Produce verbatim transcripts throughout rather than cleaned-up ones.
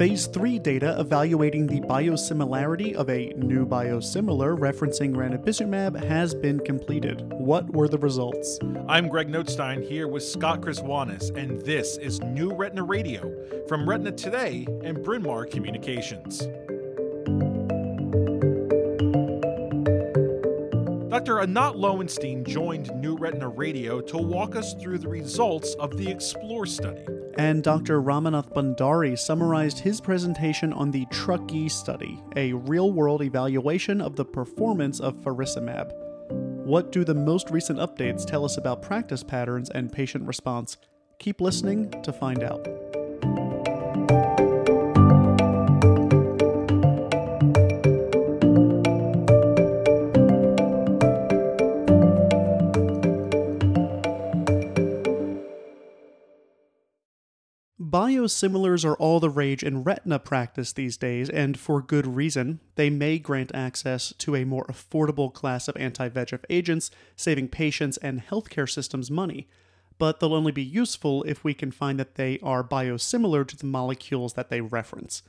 phase three data evaluating the biosimilarity of a new biosimilar referencing ranibizumab has been completed. What were the results? I'm Greg Notestein here with Scott Criswanis, and this is New Retina Radio from Retina Today and Bryn Mawr Communications. Doctor Anat Lowenstein joined New Retina Radio to walk us through the results of the EXPLORE study. And Doctor Ramanath Bhandari summarized his presentation on the Truckee study, a real-world evaluation of the performance of faricimab. What do the most recent updates tell us about practice patterns and patient response? Keep listening to find out. Biosimilars are all the rage in retina practice these days, and for good reason. They may grant access to a more affordable class of anti-V E G F agents, saving patients and healthcare systems money. But they'll only be useful if we can find that they are biosimilar to the molecules that they reference.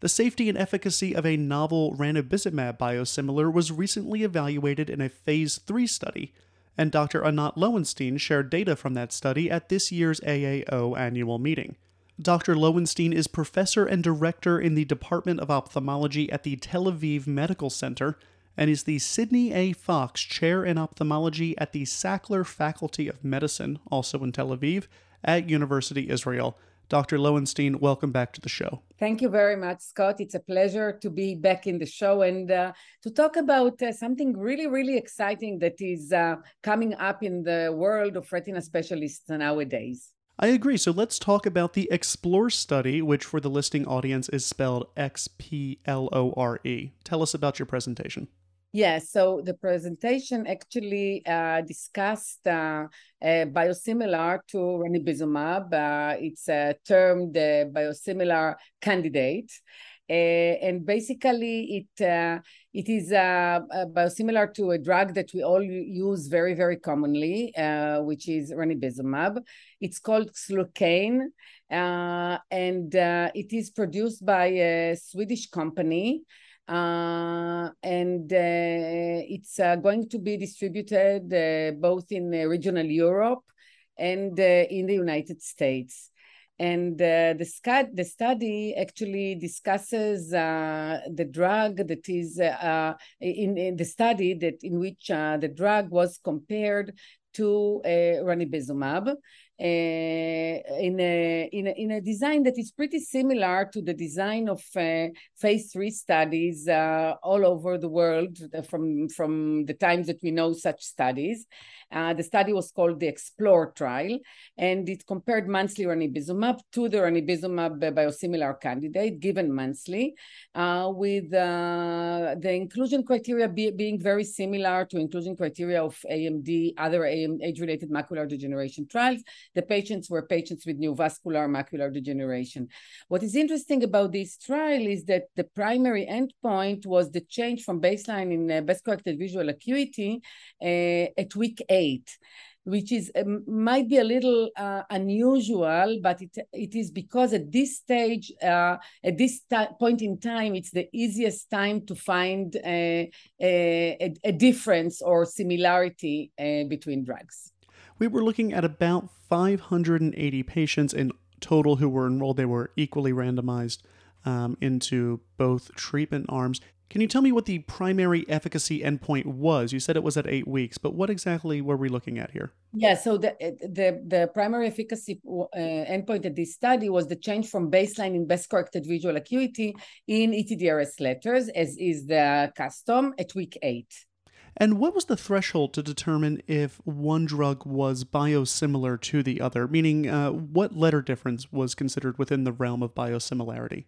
The safety and efficacy of a novel ranibizumab biosimilar was recently evaluated in a phase three study, and Doctor Anat Lowenstein shared data from that study at this year's A A O annual meeting. Doctor Lowenstein is professor and director in the Department of Ophthalmology at the Tel Aviv Medical Center and is the Sidney A. Fox Chair in Ophthalmology at the Sackler Faculty of Medicine, also in Tel Aviv, at University Israel. Doctor Lowenstein, welcome back to the show. Thank you very much, Scott. It's a pleasure to be back in the show and uh, to talk about uh, something really, really exciting that is uh, coming up in the world of retina specialists nowadays. I agree. So let's talk about the EXPLORE study, which for the listening audience is spelled X P L O R E. Tell us about your presentation. Yes. Yeah, so the presentation actually uh, discussed uh, a biosimilar to ranibizumab. Uh, it's uh, termed the biosimilar candidate. Uh, and basically, it uh, it is uh, biosimilar to a drug that we all use very, very commonly, uh, which is ranibizumab. It's called Xlucane, uh, and uh, it is produced by a Swedish company, uh, and uh, it's uh, going to be distributed uh, both in uh, regional Europe and uh, in the United States. And uh, the, sc- the study actually discusses uh, the drug that is uh, in, in the study that in which uh, the drug was compared to uh, ranibizumab uh, in, a, in, a, in a design that is pretty similar to the design of uh, phase three studies uh, all over the world from, from the time that we know such studies. Uh, the study was called the EXPLORE trial, and it compared monthly ranibizumab to the ranibizumab biosimilar candidate given monthly, uh, with uh, the inclusion criteria be- being very similar to inclusion criteria of A M D, other A M- age-related macular degeneration trials. The patients were patients with neovascular macular degeneration. What is interesting about this trial is that the primary endpoint was the change from baseline in uh, best-corrected visual acuity uh, at week eight. Eight, which is um, might be a little uh, unusual, but it it is because at this stage, uh, at this t- point in time, it's the easiest time to find uh, a, a, a difference or similarity uh, between drugs. We were looking at about five hundred eighty patients in total who were enrolled. They were equally randomized um, into both treatment arms. Can you tell me what the primary efficacy endpoint was? You said it was at eight weeks, but what exactly were we looking at here? Yeah, so the the, the primary efficacy uh, endpoint at this study was the change from baseline in best-corrected visual acuity in E T D R S letters, as is the custom, at week eight. And what was the threshold to determine if one drug was biosimilar to the other? Meaning, uh, what letter difference was considered within the realm of biosimilarity?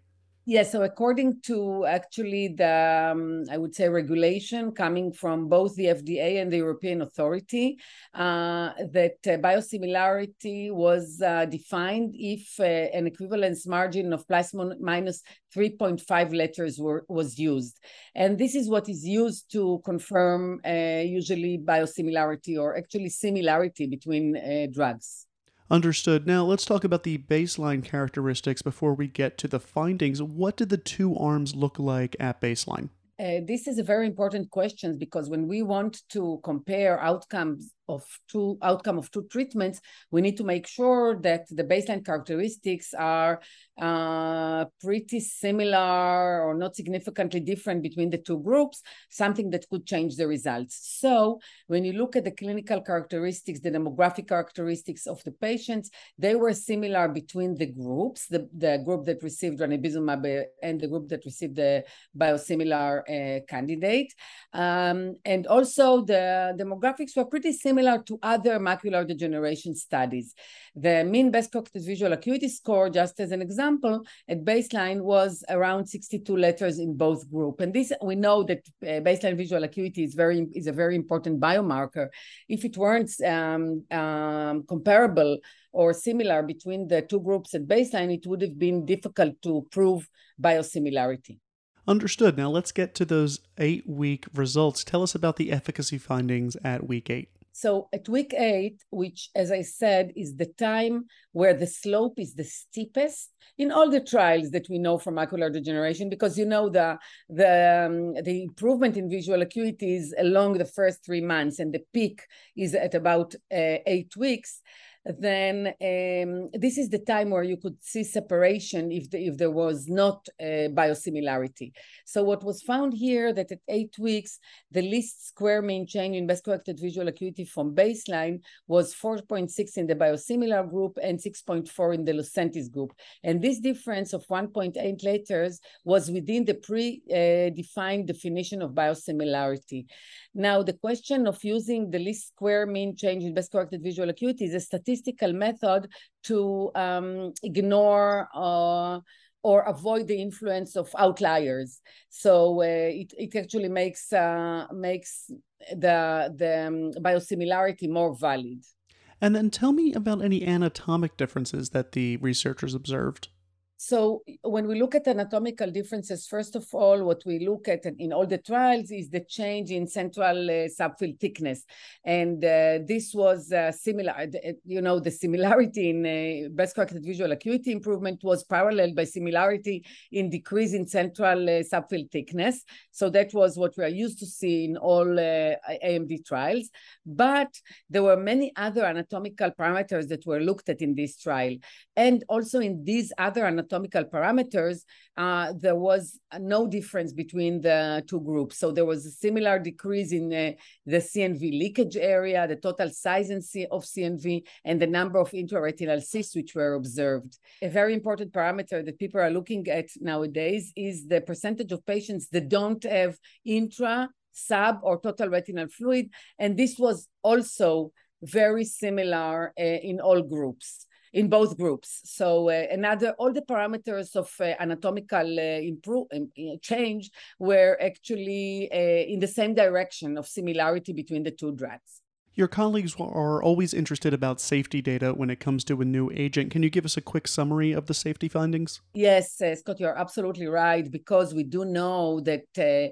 Yes, yeah, so according to actually the, um, I would say, regulation coming from both the F D A and the European Authority, uh, that uh, biosimilarity was uh, defined if uh, an equivalence margin of plus minus three point five letters were, was used. And this is what is used to confirm uh, usually biosimilarity or actually similarity between uh, drugs. Understood. Now let's talk about the baseline characteristics before we get to the findings. What did the two arms look like at baseline? Uh, this is a very important question because when we want to compare outcomes of two outcome of two treatments, we need to make sure that the baseline characteristics are uh, pretty similar or not significantly different between the two groups, something that could change the results. So when you look at the clinical characteristics, the demographic characteristics of the patients, they were similar between the groups, the, the group that received ranibizumab and the group that received the biosimilar Uh, candidate. Um, and also the demographics were pretty similar to other macular degeneration studies. The mean best corrected visual acuity score, just as an example, at baseline was around sixty-two letters in both groups. And this, we know that uh, baseline visual acuity is very is a very important biomarker. If it weren't um, um, comparable or similar between the two groups at baseline, it would have been difficult to prove biosimilarity. Understood. Now let's get to those eight-week results. Tell us about the efficacy findings at week eight. So at week eight, which, as I said, is the time where the slope is the steepest in all the trials that we know from macular degeneration, because you know the the, um, the improvement in visual acuity is along the first three months, and the peak is at about uh, eight weeks. Then um, this is the time where you could see separation if, the, if there was not uh, biosimilarity. So what was found here that at eight weeks, the least square mean change in best corrected visual acuity from baseline was four point six in the biosimilar group and six point four in the Lucentis group. And this difference of one point eight letters was within the pre-defined definition of biosimilarity. Now, the question of using the least square mean change in best corrected visual acuity is a statistical statistical method to um, ignore uh, or avoid the influence of outliers. So uh, it, it actually makes uh, makes the, the um, biosimilarity more valid. And then tell me about any anatomic differences that the researchers observed. So when we look at anatomical differences, first of all, what we look at in all the trials is the change in central uh, subfield thickness. And uh, this was uh, similar, you know, the similarity in uh, best corrected visual acuity improvement was paralleled by similarity in decrease in central uh, subfield thickness. So that was what we are used to see in all uh, A M D trials. But there were many other anatomical parameters that were looked at in this trial. And also in these other anatomical anatomical parameters, uh, there was no difference between the two groups. So there was a similar decrease in uh, the C N V leakage area, the total size and C- of C N V, and the number of intraretinal cysts which were observed. A very important parameter that people are looking at nowadays is the percentage of patients that don't have intra, sub, or total retinal fluid. And this was also very similar uh, in all groups. In both groups. So uh, another, all the parameters of uh, anatomical uh, improve, um, change were actually uh, in the same direction of similarity between the two drugs. Your colleagues are always interested about safety data when it comes to a new agent. Can you give us a quick summary of the safety findings? Yes, uh, Scott, you're absolutely right, because we do know that uh,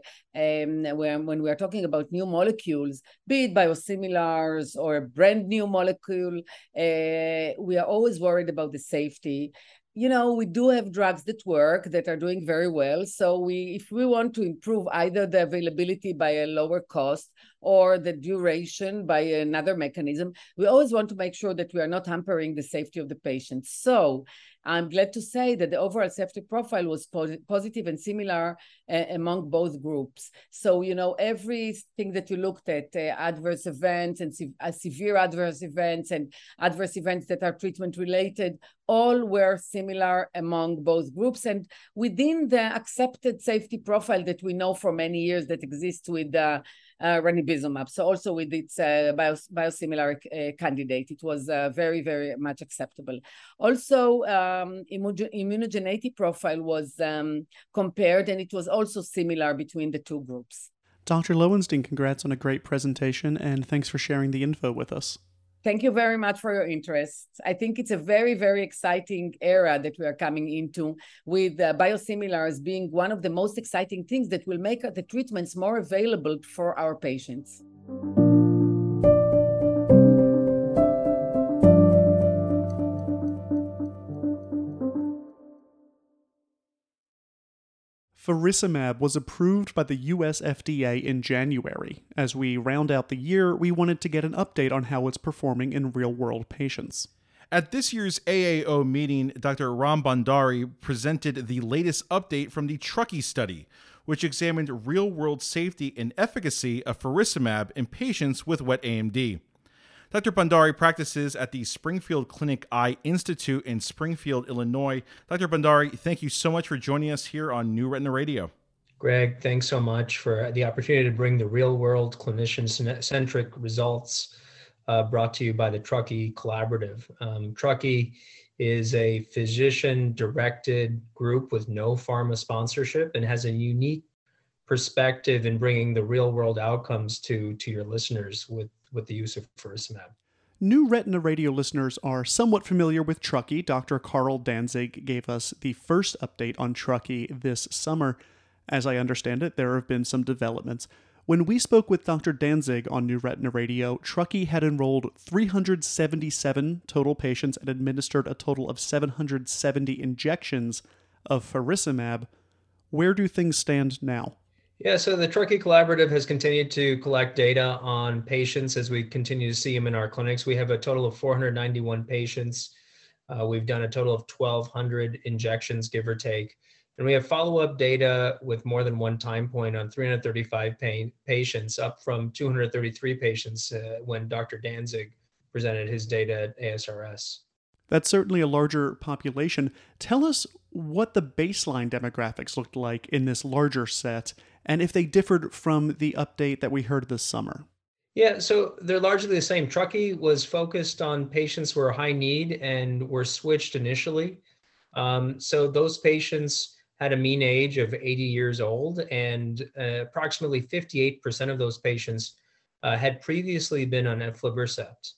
um, when, when we're talking about new molecules, be it biosimilars or a brand new molecule, uh, we are always worried about the safety. You know, we do have drugs that work, that are doing very well. So we, if we want to improve either the availability by a lower cost or the duration by another mechanism, we always want to make sure that we are not hampering the safety of the patient. So I'm glad to say that the overall safety profile was po- positive and similar uh, among both groups. So, you know, everything that you looked at, uh, adverse events and se- uh, severe adverse events and adverse events that are treatment-related, all were similar among both groups and within the accepted safety profile that we know for many years that exists with uh, uh, ranibizumab. So also with its uh, bios- biosimilar uh, candidate, it was uh, very, very much acceptable. Also, um, immunogen- immunogeneity profile was um, compared and it was also similar between the two groups. Doctor Lowenstein, congrats on a great presentation and thanks for sharing the info with us. Thank you very much for your interest. I think it's a very, very exciting era that we are coming into with uh, biosimilars being one of the most exciting things that will make the treatments more available for our patients. Faricimab was approved by the U S F D A in January. As we round out the year, we wanted to get an update on how it's performing in real-world patients. At this year's A A O meeting, Doctor Ram Bhandari presented the latest update from the Truckee study, which examined real-world safety and efficacy of faricimab in patients with wet A M D. Doctor Bhandari practices at the Springfield Clinic Eye Institute in Springfield, Illinois. Doctor Bhandari, thank you so much for joining us here on New Retina Radio. Greg, thanks so much for the opportunity to bring the real-world clinician-centric results uh, brought to you by the Truckee Collaborative. Um, Truckee is a physician-directed group with no pharma sponsorship and has a unique perspective in bringing the real-world outcomes to, to your listeners with with the use of faricimab. New Retina Radio listeners are somewhat familiar with Truckee. Doctor Carl Danzig gave us the first update on Truckee this summer. As I understand it, there have been some developments. When we spoke with Doctor Danzig on New Retina Radio, Truckee had enrolled three hundred seventy-seven total patients and administered a total of seven hundred seventy injections of faricimab. Where do things stand now? Yeah, so the Truckee Collaborative has continued to collect data on patients as we continue to see them in our clinics. We have a total of four hundred ninety-one patients. Uh, we've done a total of twelve hundred injections, give or take. And we have follow-up data with more than one time point on three hundred thirty-five pain, patients, up from two hundred thirty-three patients uh, when Doctor Danzig presented his data at A S R S. That's certainly a larger population. Tell us what the baseline demographics looked like in this larger set, and if they differed from the update that we heard this summer. Yeah, so they're largely the same. Truckee was focused on patients who are high need and were switched initially. Um, so those patients had a mean age of eighty years old, and uh, approximately fifty-eight percent of those patients uh, had previously been on aflibercept.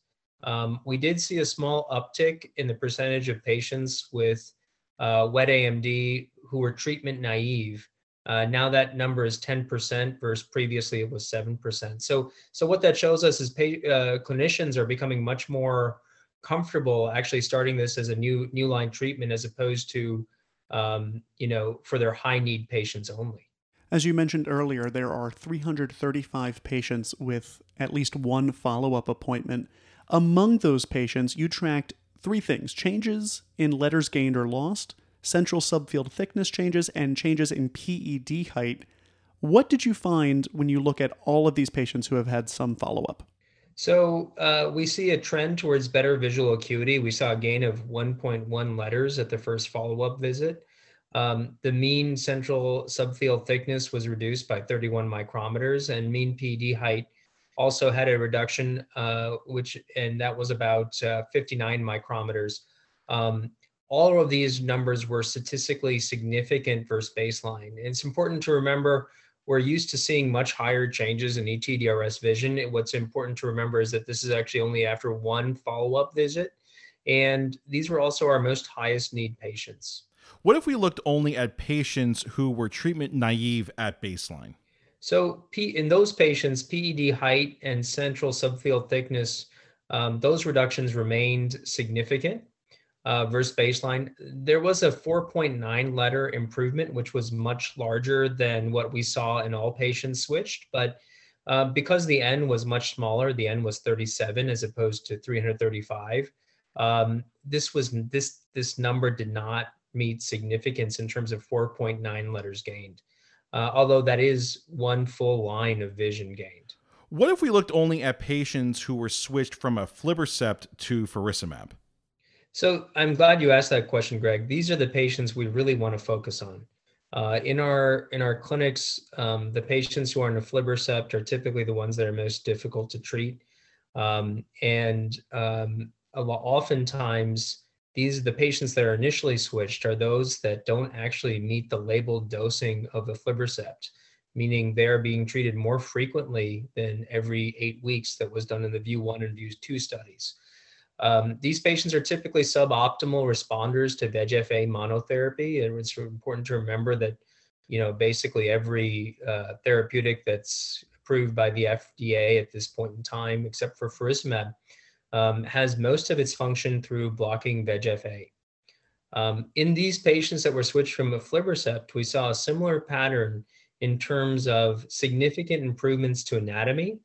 Um, we did see a small uptick in the percentage of patients with uh, wet A M D who were treatment naive. Uh, now that number is ten percent versus previously it was seven percent. So, so what that shows us is pay, uh, clinicians are becoming much more comfortable actually starting this as a new new line treatment as opposed to, um, you know, for their high need patients only. As you mentioned earlier, there are three hundred thirty-five patients with at least one follow-up appointment. Among those patients, you tracked three things: changes in letters gained or lost, central subfield thickness changes, and changes in P E D height. What did you find when you look at all of these patients who have had some follow-up? So uh, we see a trend towards better visual acuity. We saw a gain of one point one letters at the first follow-up visit. Um, the mean central subfield thickness was reduced by thirty-one micrometers, and mean P E D height also had a reduction, uh, which and that was about uh, fifty-nine micrometers. Um, all of these numbers were statistically significant versus baseline. And it's important to remember we're used to seeing much higher changes in E T D R S vision. What's important to remember is that this is actually only after one follow-up visit, and these were also our most highest need patients. What if we looked only at patients who were treatment naive at baseline? So in those patients, P E D height and central subfield thickness, um, those reductions remained significant uh, versus baseline. There was a four point nine letter improvement, which was much larger than what we saw in all patients switched. But uh, because the N was much smaller, the N was thirty-seven as opposed to three hundred thirty-five. Um, this was this this number did not meet significance in terms of four point nine letters gained. Uh, although that is one full line of vision gained. What if we looked only at patients who were switched from aflibercept to faricimab? So I'm glad you asked that question, Greg. These are the patients we really want to focus on. Uh, in our in our clinics, um, the patients who are on aflibercept are typically the ones that are most difficult to treat. Um, and um, a lot, oftentimes, These the patients that are initially switched are those that don't actually meet the labeled dosing of aflibercept, meaning they're being treated more frequently than every eight weeks that was done in the VIEW one and VIEW two studies. Um, these patients are typically suboptimal responders to V E G F A monotherapy, and it's important to remember that, you know, basically every uh, therapeutic that's approved by the F D A at this point in time, except for faricimab, Um, has most of its function through blocking V E G F A. Um, in these patients that were switched from aflibercept, we saw a similar pattern in terms of significant improvements to anatomy,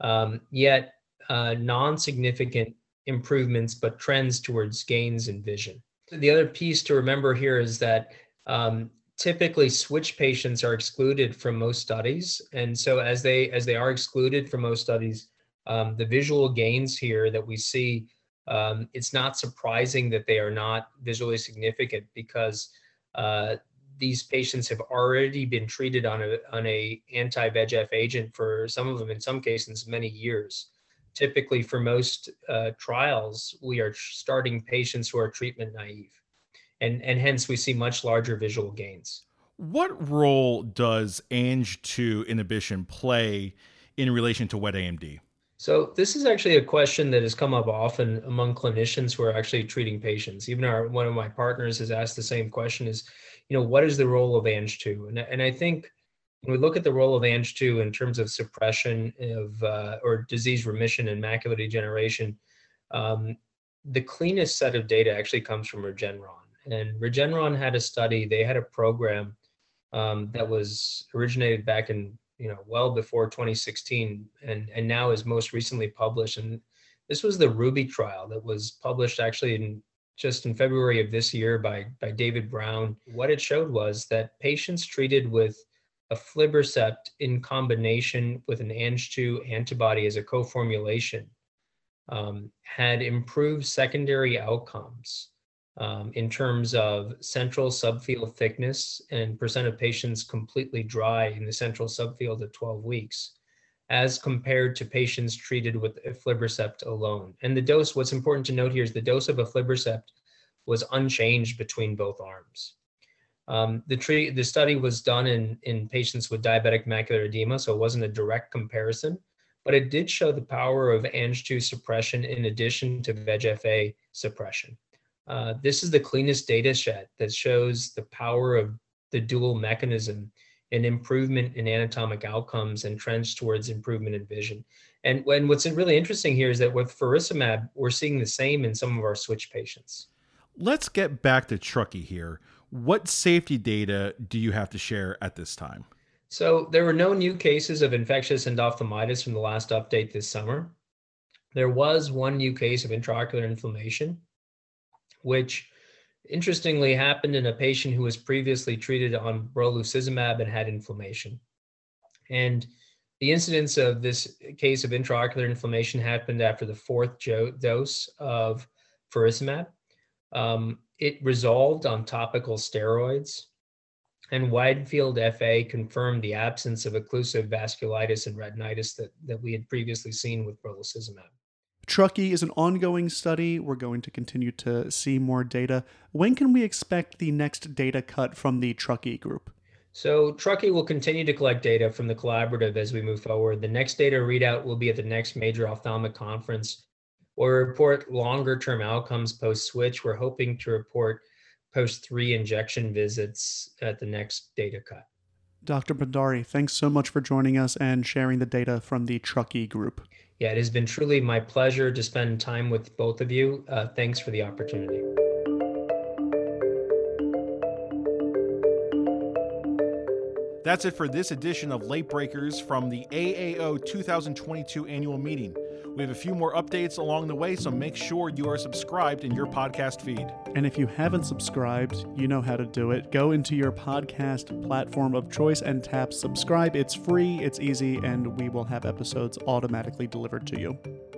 um, yet uh, non-significant improvements, but trends towards gains in vision. The other piece to remember here is that um, typically switch patients are excluded from most studies. And so as they, as they are excluded from most studies, um, the visual gains here that we see, um, it's not surprising that they are not visually significant, because uh, these patients have already been treated on a, on a anti-V E G F agent for some of them, in some cases, many years. Typically for most uh, trials, we are starting patients who are treatment naive. And, and hence, we see much larger visual gains. What role does A N G two inhibition play in relation to wet A M D? So this is actually a question that has come up often among clinicians who are actually treating patients. Even our, one of my partners has asked the same question is, you know, what is the role of A N G two? And, and I think when we look at the role of A N G two in terms of suppression of uh, or disease remission and macular degeneration, um, the cleanest set of data actually comes from Regeneron. And Regeneron had a study, they had a program um, that was originated back in, you know, well before twenty sixteen, and, and now is most recently published. And this was the Ruby trial that was published actually in just in February of this year by, by David Brown. What it showed was that patients treated with aflibercept in combination with an A N G two antibody as a co-formulation um, had improved secondary outcomes. Um, in terms of central subfield thickness and percent of patients completely dry in the central subfield at twelve weeks, as compared to patients treated with aflibercept alone. And the dose, what's important to note here is the dose of aflibercept was unchanged between both arms. Um, the, tre- the study was done in, in patients with diabetic macular edema, so it wasn't a direct comparison, but it did show the power of A N G two suppression in addition to V E G F A suppression. Uh, this is the cleanest data set that shows the power of the dual mechanism and improvement in anatomic outcomes and trends towards improvement in vision. And when what's really interesting here is that with faricimab, we're seeing the same in some of our switch patients. Let's get back to Truckee here. What safety data do you have to share at this time? So there were no new cases of infectious endophthalmitis from the last update this summer. There was one new case of intraocular inflammation, which interestingly happened in a patient who was previously treated on brolucizumab and had inflammation. And the incidence of this case of intraocular inflammation happened after the fourth jo- dose of faricimab. Um, it resolved on topical steroids, and Widefield F A confirmed the absence of occlusive vasculitis and retinitis that, that we had previously seen with brolucizumab. Truckee is an ongoing study. We're going to continue to see more data. When can we expect the next data cut from the Truckee group? So Truckee will continue to collect data from the collaborative as we move forward. The next data readout will be at the next major ophthalmic conference. We'll report longer-term outcomes post-switch. We're hoping to report post-three injection visits at the next data cut. Doctor Bhandari, thanks so much for joining us and sharing the data from the Truckee group. Yeah, it has been truly my pleasure to spend time with both of you. Uh, thanks for the opportunity. That's it for this edition of Late Breakers from the A A O twenty twenty-two annual meeting. We have a few more updates along the way, so make sure you are subscribed in your podcast feed. And if you haven't subscribed, you know how to do it. Go into your podcast platform of choice and tap subscribe. It's free, it's easy, and we will have episodes automatically delivered to you.